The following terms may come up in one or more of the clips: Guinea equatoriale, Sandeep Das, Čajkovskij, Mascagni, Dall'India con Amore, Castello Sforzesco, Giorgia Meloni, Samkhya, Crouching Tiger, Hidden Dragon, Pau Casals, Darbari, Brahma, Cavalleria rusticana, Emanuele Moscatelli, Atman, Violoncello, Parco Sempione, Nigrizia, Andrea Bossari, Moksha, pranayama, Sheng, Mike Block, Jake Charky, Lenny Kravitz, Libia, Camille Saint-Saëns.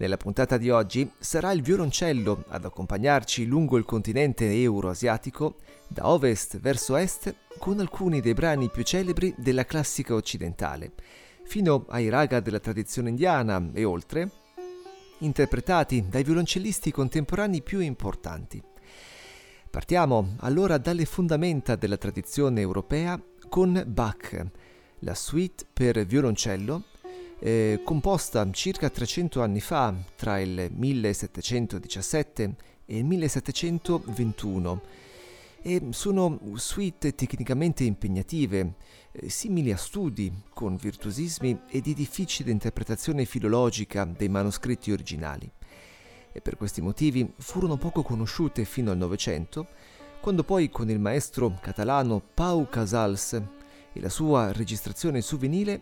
Nella puntata di oggi sarà il violoncello ad accompagnarci lungo il continente euroasiatico, da ovest verso est, con alcuni dei brani più celebri della classica occidentale, fino ai raga della tradizione indiana e oltre, interpretati dai violoncellisti contemporanei più importanti. Partiamo allora dalle fondamenta della tradizione europea con Bach, la suite per violoncello, composta circa 300 anni fa, tra il 1717 e il 1721, e sono suite tecnicamente impegnative, simili a studi con virtuosismi e di difficile interpretazione filologica dei manoscritti originali, e per questi motivi furono poco conosciute fino al Novecento, quando poi con il maestro catalano Pau Casals e la sua registrazione su vinile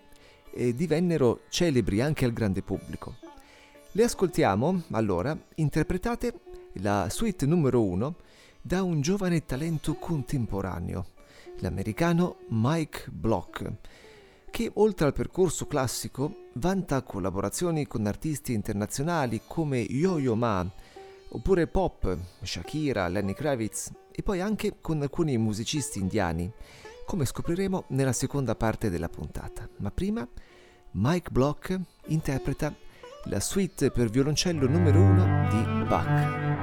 e divennero celebri anche al grande pubblico. Le ascoltiamo, allora, interpretate la suite numero 1 da un giovane talento contemporaneo, l'americano Mike Block, che oltre al percorso classico vanta collaborazioni con artisti internazionali come Yo-Yo Ma, oppure pop, Shakira, Lenny Kravitz, e poi anche con alcuni musicisti indiani, come scopriremo nella seconda parte della puntata. Ma prima Mike Block interpreta la suite per violoncello numero 1 di Bach.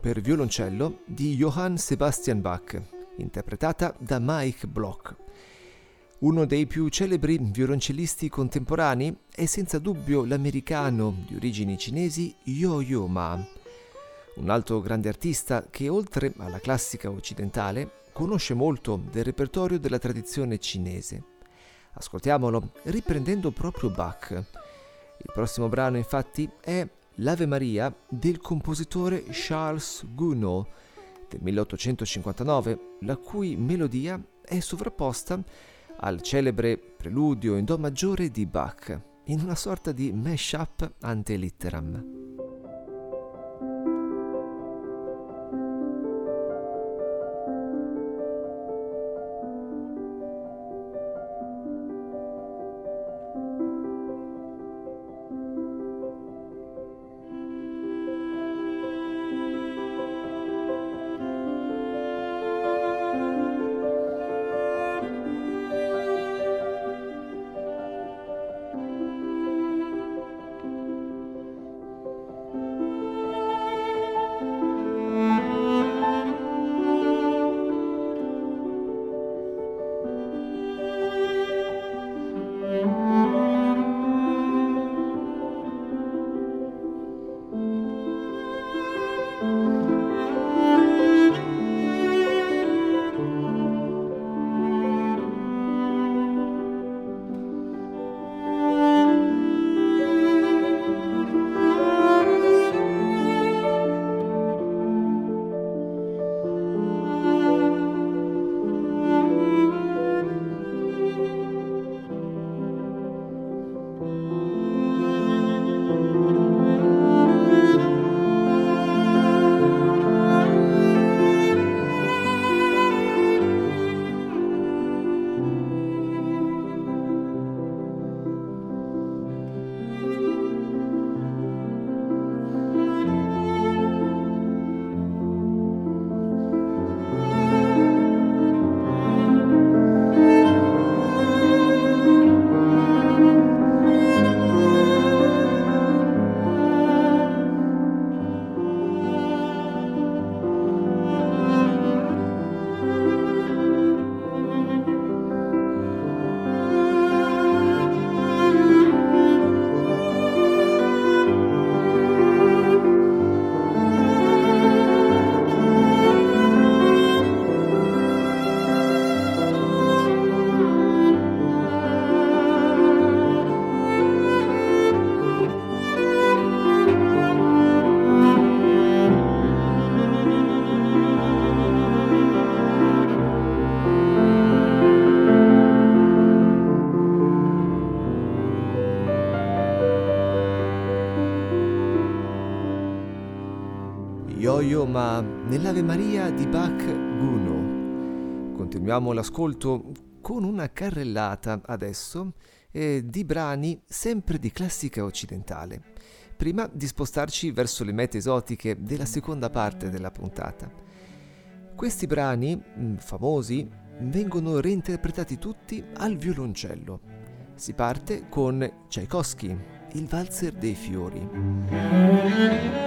Per violoncello di Johann Sebastian Bach, interpretata da Mike Block. Uno dei più celebri violoncellisti contemporanei è senza dubbio l'americano di origini cinesi Yo-Yo Ma, un altro grande artista che oltre alla classica occidentale conosce molto del repertorio della tradizione cinese. Ascoltiamolo riprendendo proprio Bach. Il prossimo brano infatti è l'Ave Maria del compositore Charles Gounod del 1859, la cui melodia è sovrapposta al celebre preludio in do maggiore di Bach, in una sorta di mash-up ante litteram. Ma nell'Ave Maria di Bach Gounod. Continuiamo l'ascolto con una carrellata adesso di brani sempre di classica occidentale, prima di spostarci verso le mete esotiche della seconda parte della puntata. Questi brani famosi vengono reinterpretati tutti al violoncello. Si parte con Čajkovskij, il valzer dei fiori.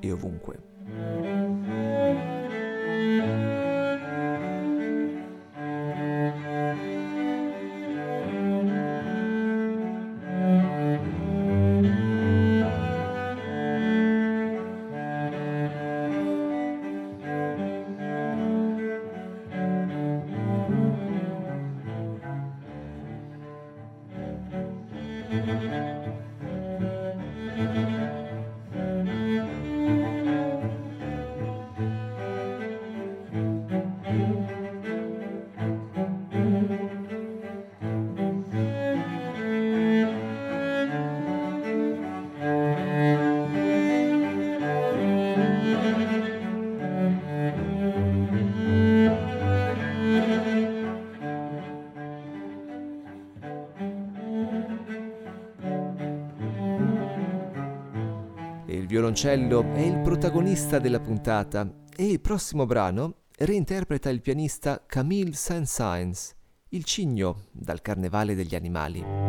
e ovunque. Violoncello è il protagonista della puntata e il prossimo brano reinterpreta il pianista Camille Saint-Saëns, il cigno dal Carnevale degli Animali.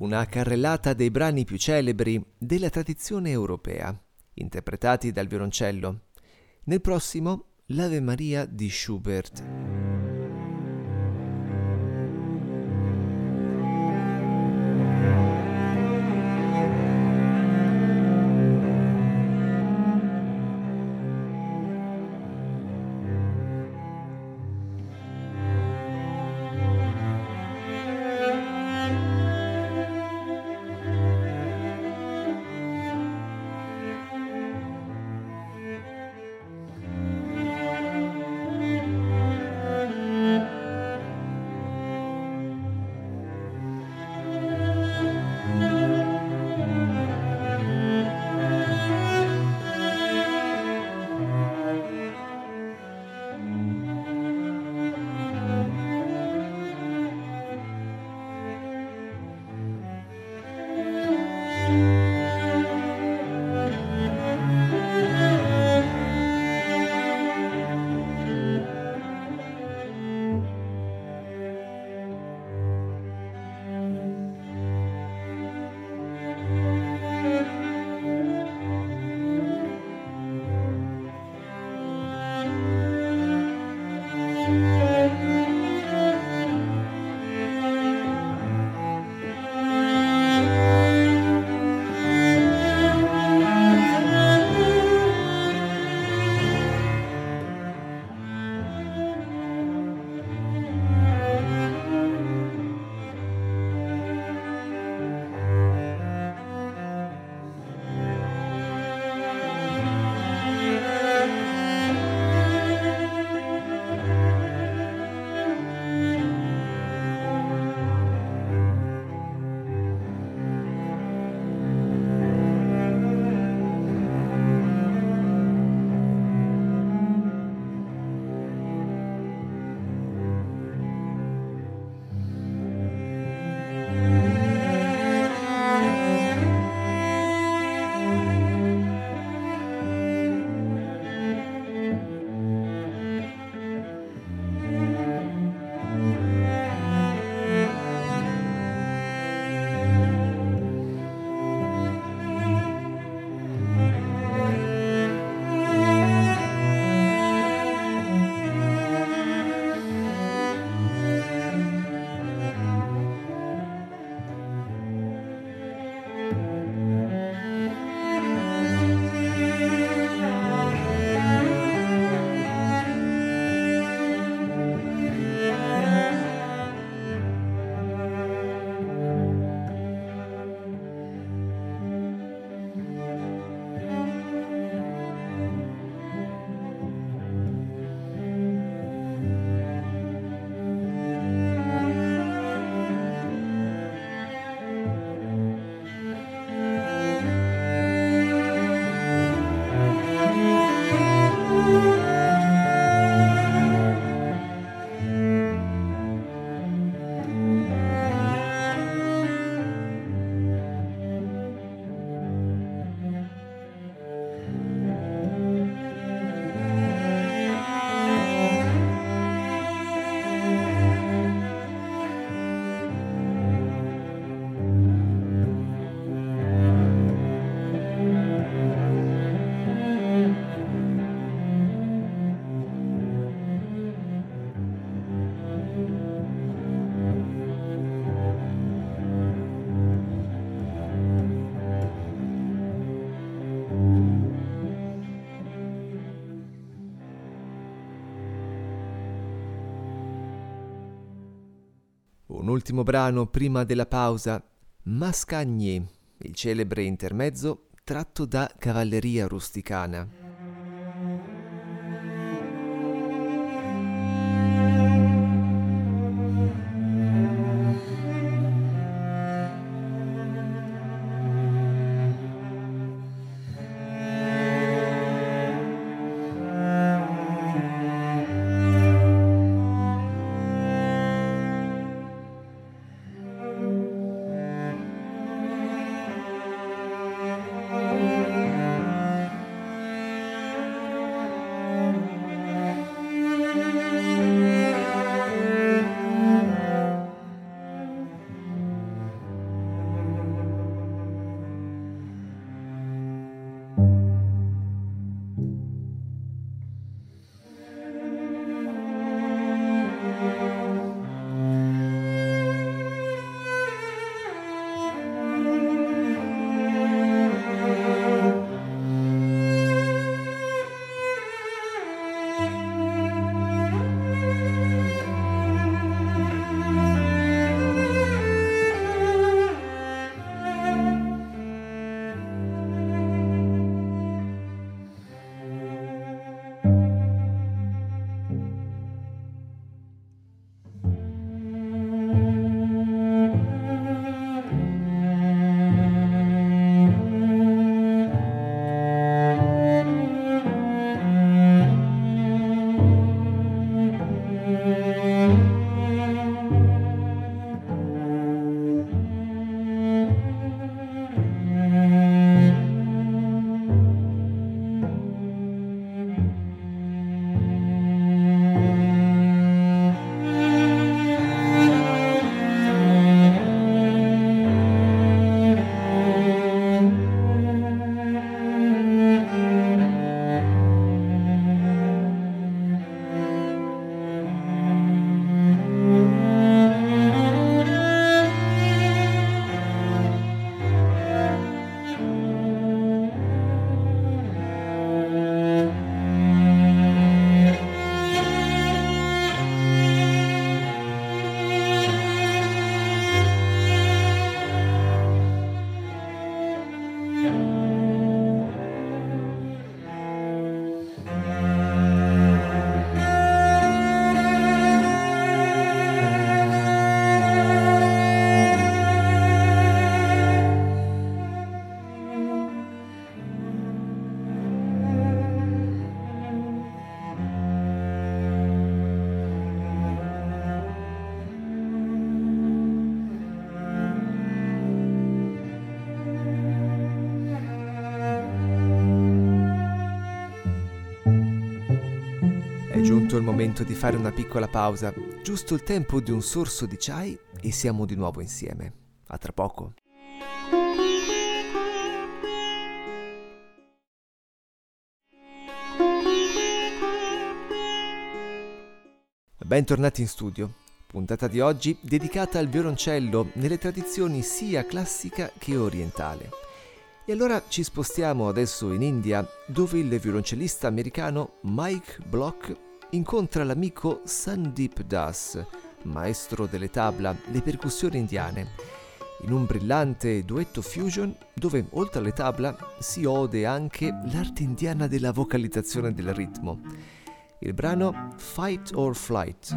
Una carrellata dei brani più celebri della tradizione europea, interpretati dal violoncello. Nel prossimo, l'Ave Maria di Schubert. Un ultimo brano prima della pausa, Mascagni, il celebre intermezzo tratto da Cavalleria rusticana. Il momento di fare una piccola pausa, giusto il tempo di un sorso di chai e siamo di nuovo insieme. A tra poco. Bentornati in studio. Puntata di oggi dedicata al violoncello nelle tradizioni sia classica che orientale. E allora ci spostiamo adesso in India, dove il violoncellista americano Mike Block incontra l'amico Sandeep Das, maestro delle tabla, le percussioni indiane, in un brillante duetto fusion dove oltre alle tabla si ode anche l'arte indiana della vocalizzazione del ritmo. Il brano Fight or Flight.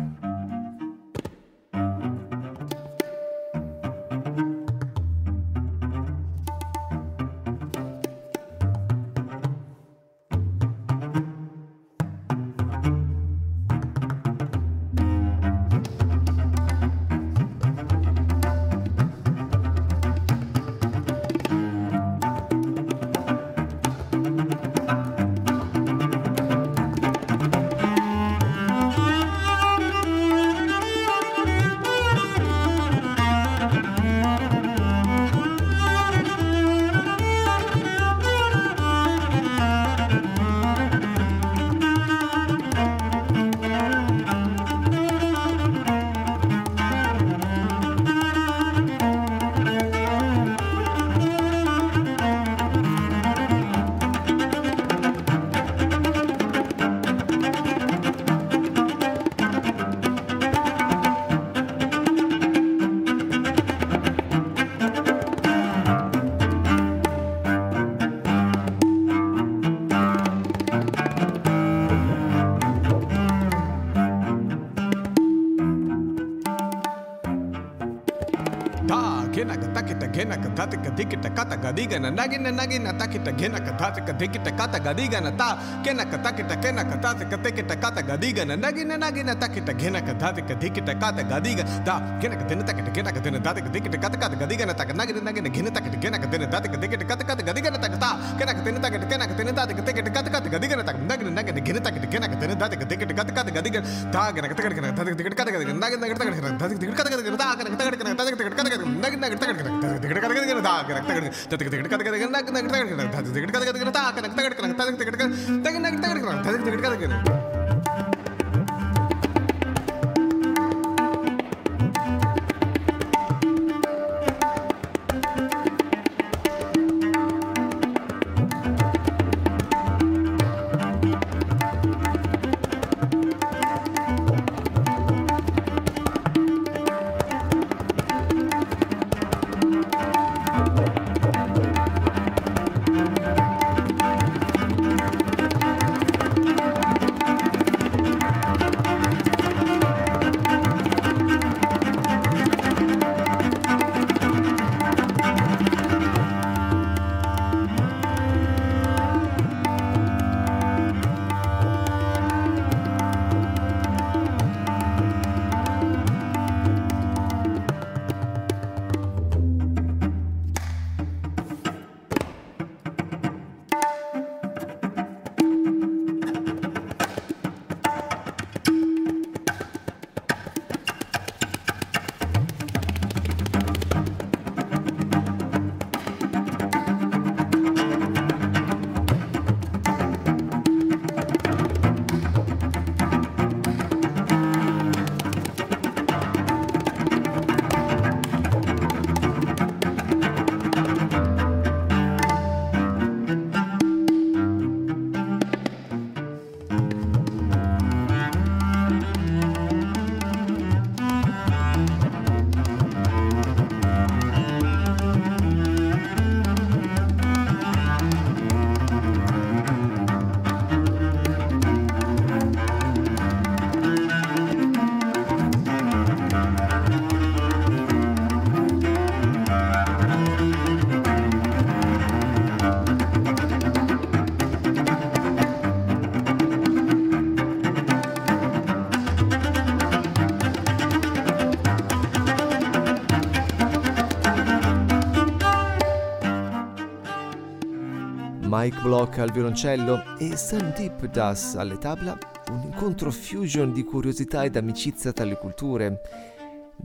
Mike Block al violoncello e Sandeep Das alle tabla, un incontro fusion di curiosità ed amicizia tra le culture.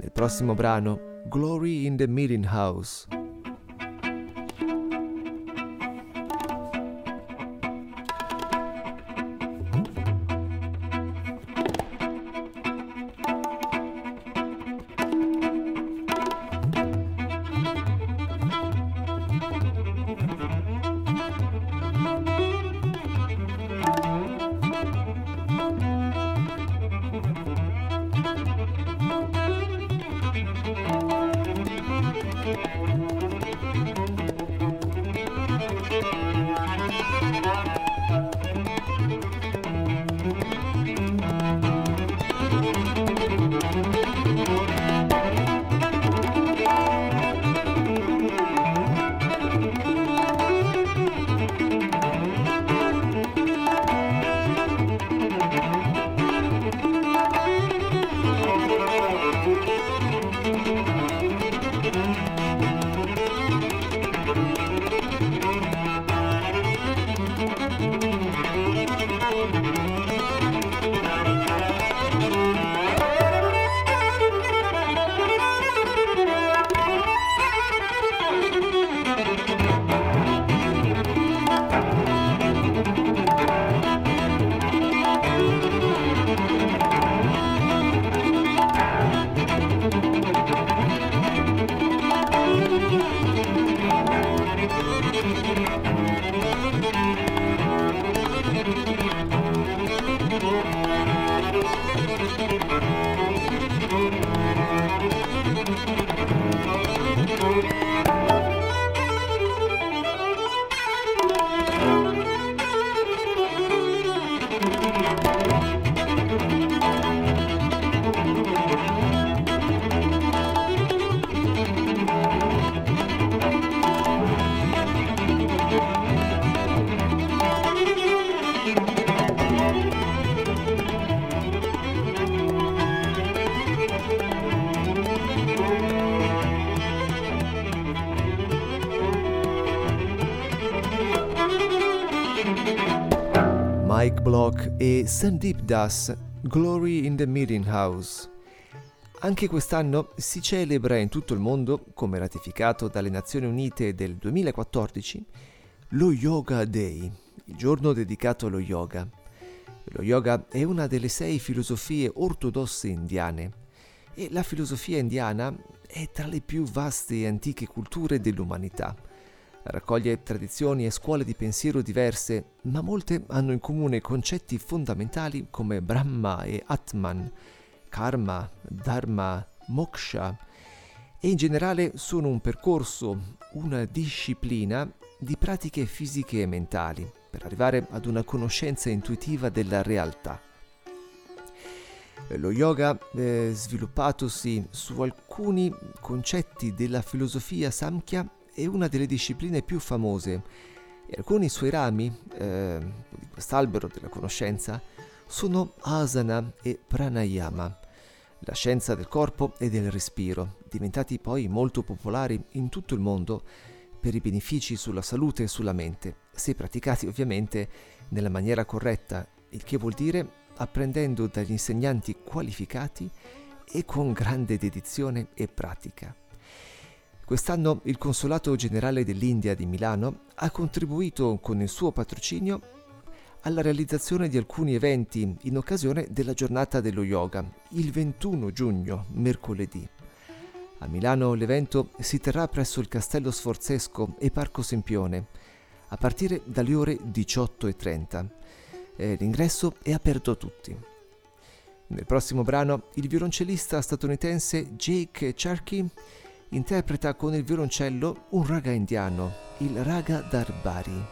Nel prossimo brano, Glory in the Meeting House. Mike Block e Sandeep Das, Glory in the Meeting House. Anche quest'anno si celebra in tutto il mondo, come ratificato dalle Nazioni Unite del 2014, lo Yoga Day, il giorno dedicato allo yoga. Lo yoga è una delle 6 filosofie ortodosse indiane e la filosofia indiana è tra le più vaste e antiche culture dell'umanità. Raccoglie tradizioni e scuole di pensiero diverse, ma molte hanno in comune concetti fondamentali come Brahma e Atman, Karma, Dharma, Moksha, e in generale sono un percorso, una disciplina di pratiche fisiche e mentali per arrivare ad una conoscenza intuitiva della realtà. Lo yoga, sviluppatosi su alcuni concetti della filosofia Samkhya, è una delle discipline più famose e alcuni suoi rami di quest'albero della conoscenza sono asana e pranayama, la scienza del corpo e del respiro, diventati poi molto popolari in tutto il mondo per i benefici sulla salute e sulla mente, se praticati ovviamente nella maniera corretta, il che vuol dire apprendendo dagli insegnanti qualificati e con grande dedizione e pratica. Quest'anno il Consolato Generale dell'India di Milano ha contribuito con il suo patrocinio alla realizzazione di alcuni eventi in occasione della giornata dello yoga, il 21 giugno, mercoledì. A Milano l'evento si terrà presso il Castello Sforzesco e Parco Sempione, a partire dalle ore 18:30. L'ingresso è aperto a tutti. Nel prossimo brano il violoncellista statunitense Jake Charky interpreta con il violoncello un raga indiano, il raga Darbari.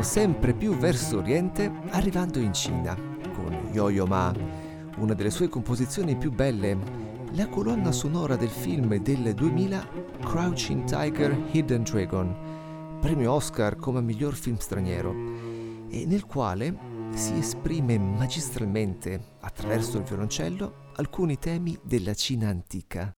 Sempre più verso Oriente, arrivando in Cina, con Yo-Yo Ma, una delle sue composizioni più belle, la colonna sonora del film del 2000 Crouching Tiger, Hidden Dragon, premio Oscar come miglior film straniero, e nel quale si esprime magistralmente, attraverso il violoncello, alcuni temi della Cina antica.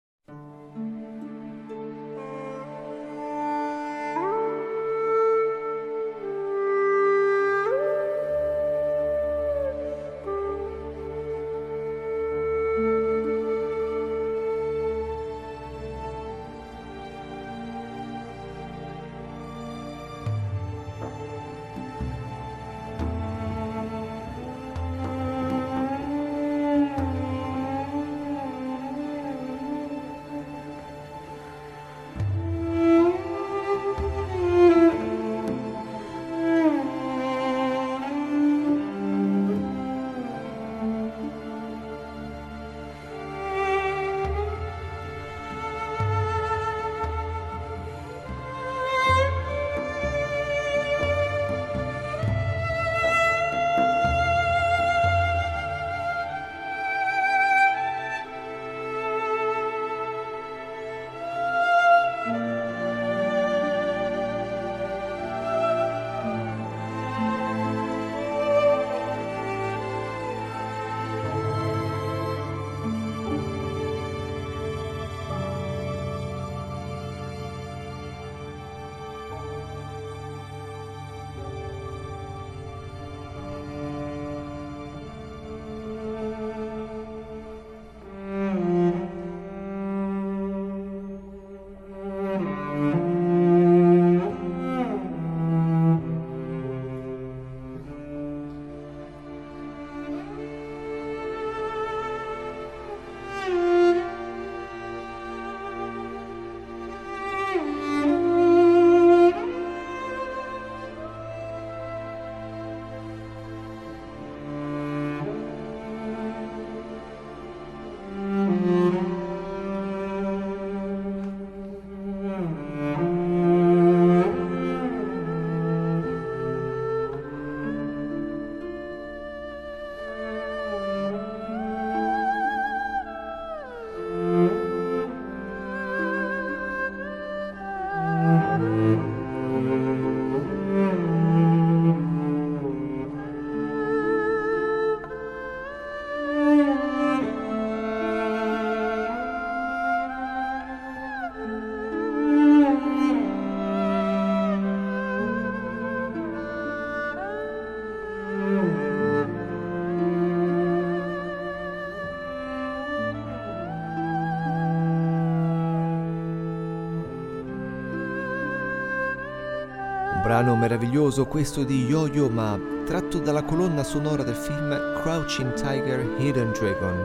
Brano meraviglioso questo di Yo-Yo Ma, tratto dalla colonna sonora del film Crouching Tiger, Hidden Dragon.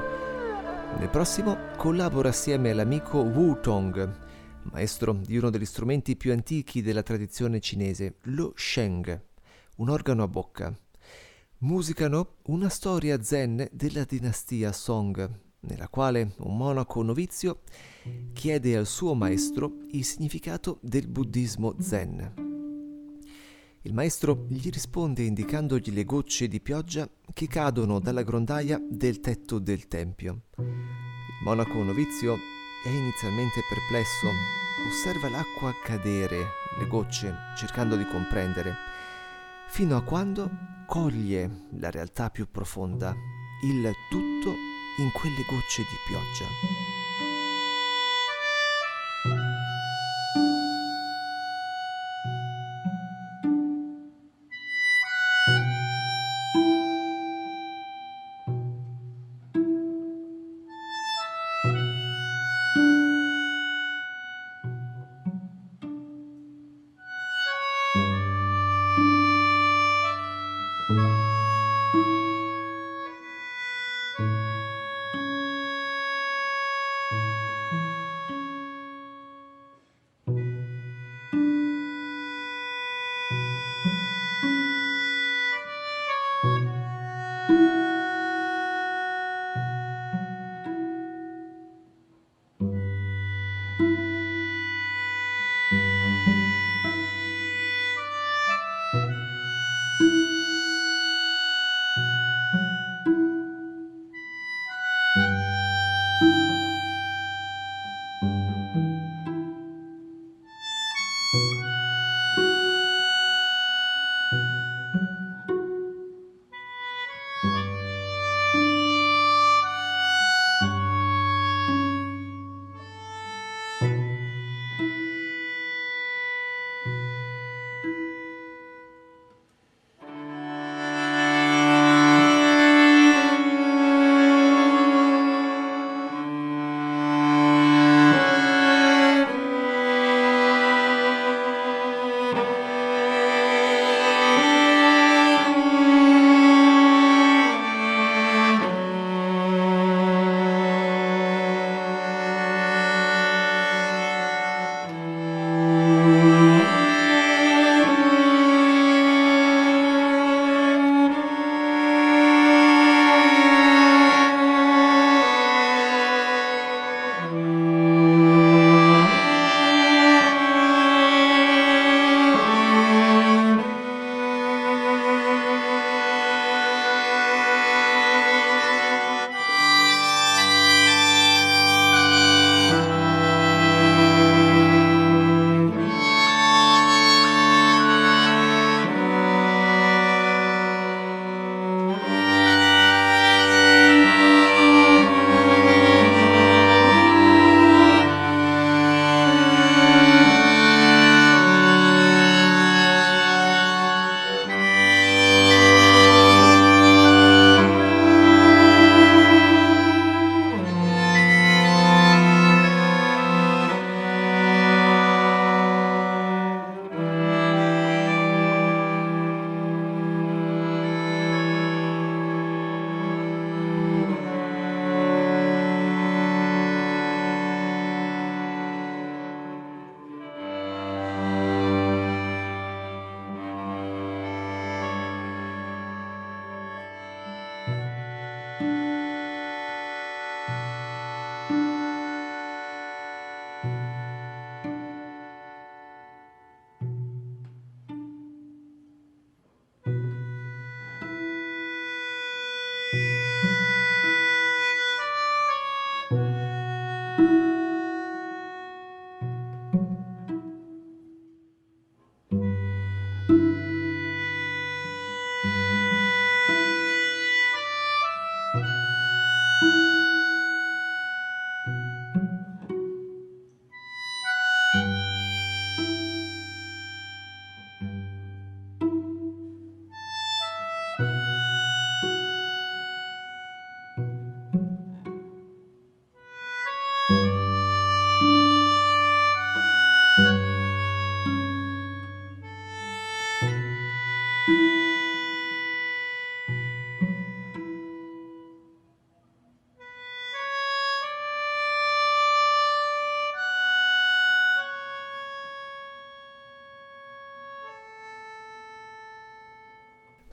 Nel prossimo collabora assieme all'amico Wu Tong, maestro di uno degli strumenti più antichi della tradizione cinese, lo Sheng, un organo a bocca. Musicano una storia zen della dinastia Song, nella quale un monaco novizio chiede al suo maestro il significato del buddismo zen. Il maestro gli risponde indicandogli le gocce di pioggia che cadono dalla grondaia del tetto del tempio. Il monaco novizio è inizialmente perplesso, osserva l'acqua cadere, le gocce, cercando di comprendere, fino a quando coglie la realtà più profonda, il tutto in quelle gocce di pioggia.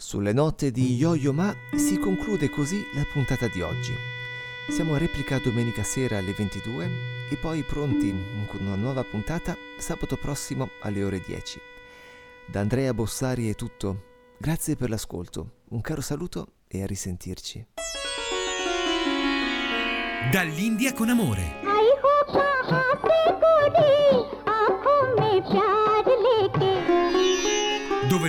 Sulle note di Yo-Yo Ma si conclude così la puntata di oggi. Siamo a replica domenica sera alle 22 e poi pronti con una nuova puntata sabato prossimo alle ore 10. Da Andrea Bossari è tutto. Grazie per l'ascolto, un caro saluto e a risentirci. Dall'India con amore. Dove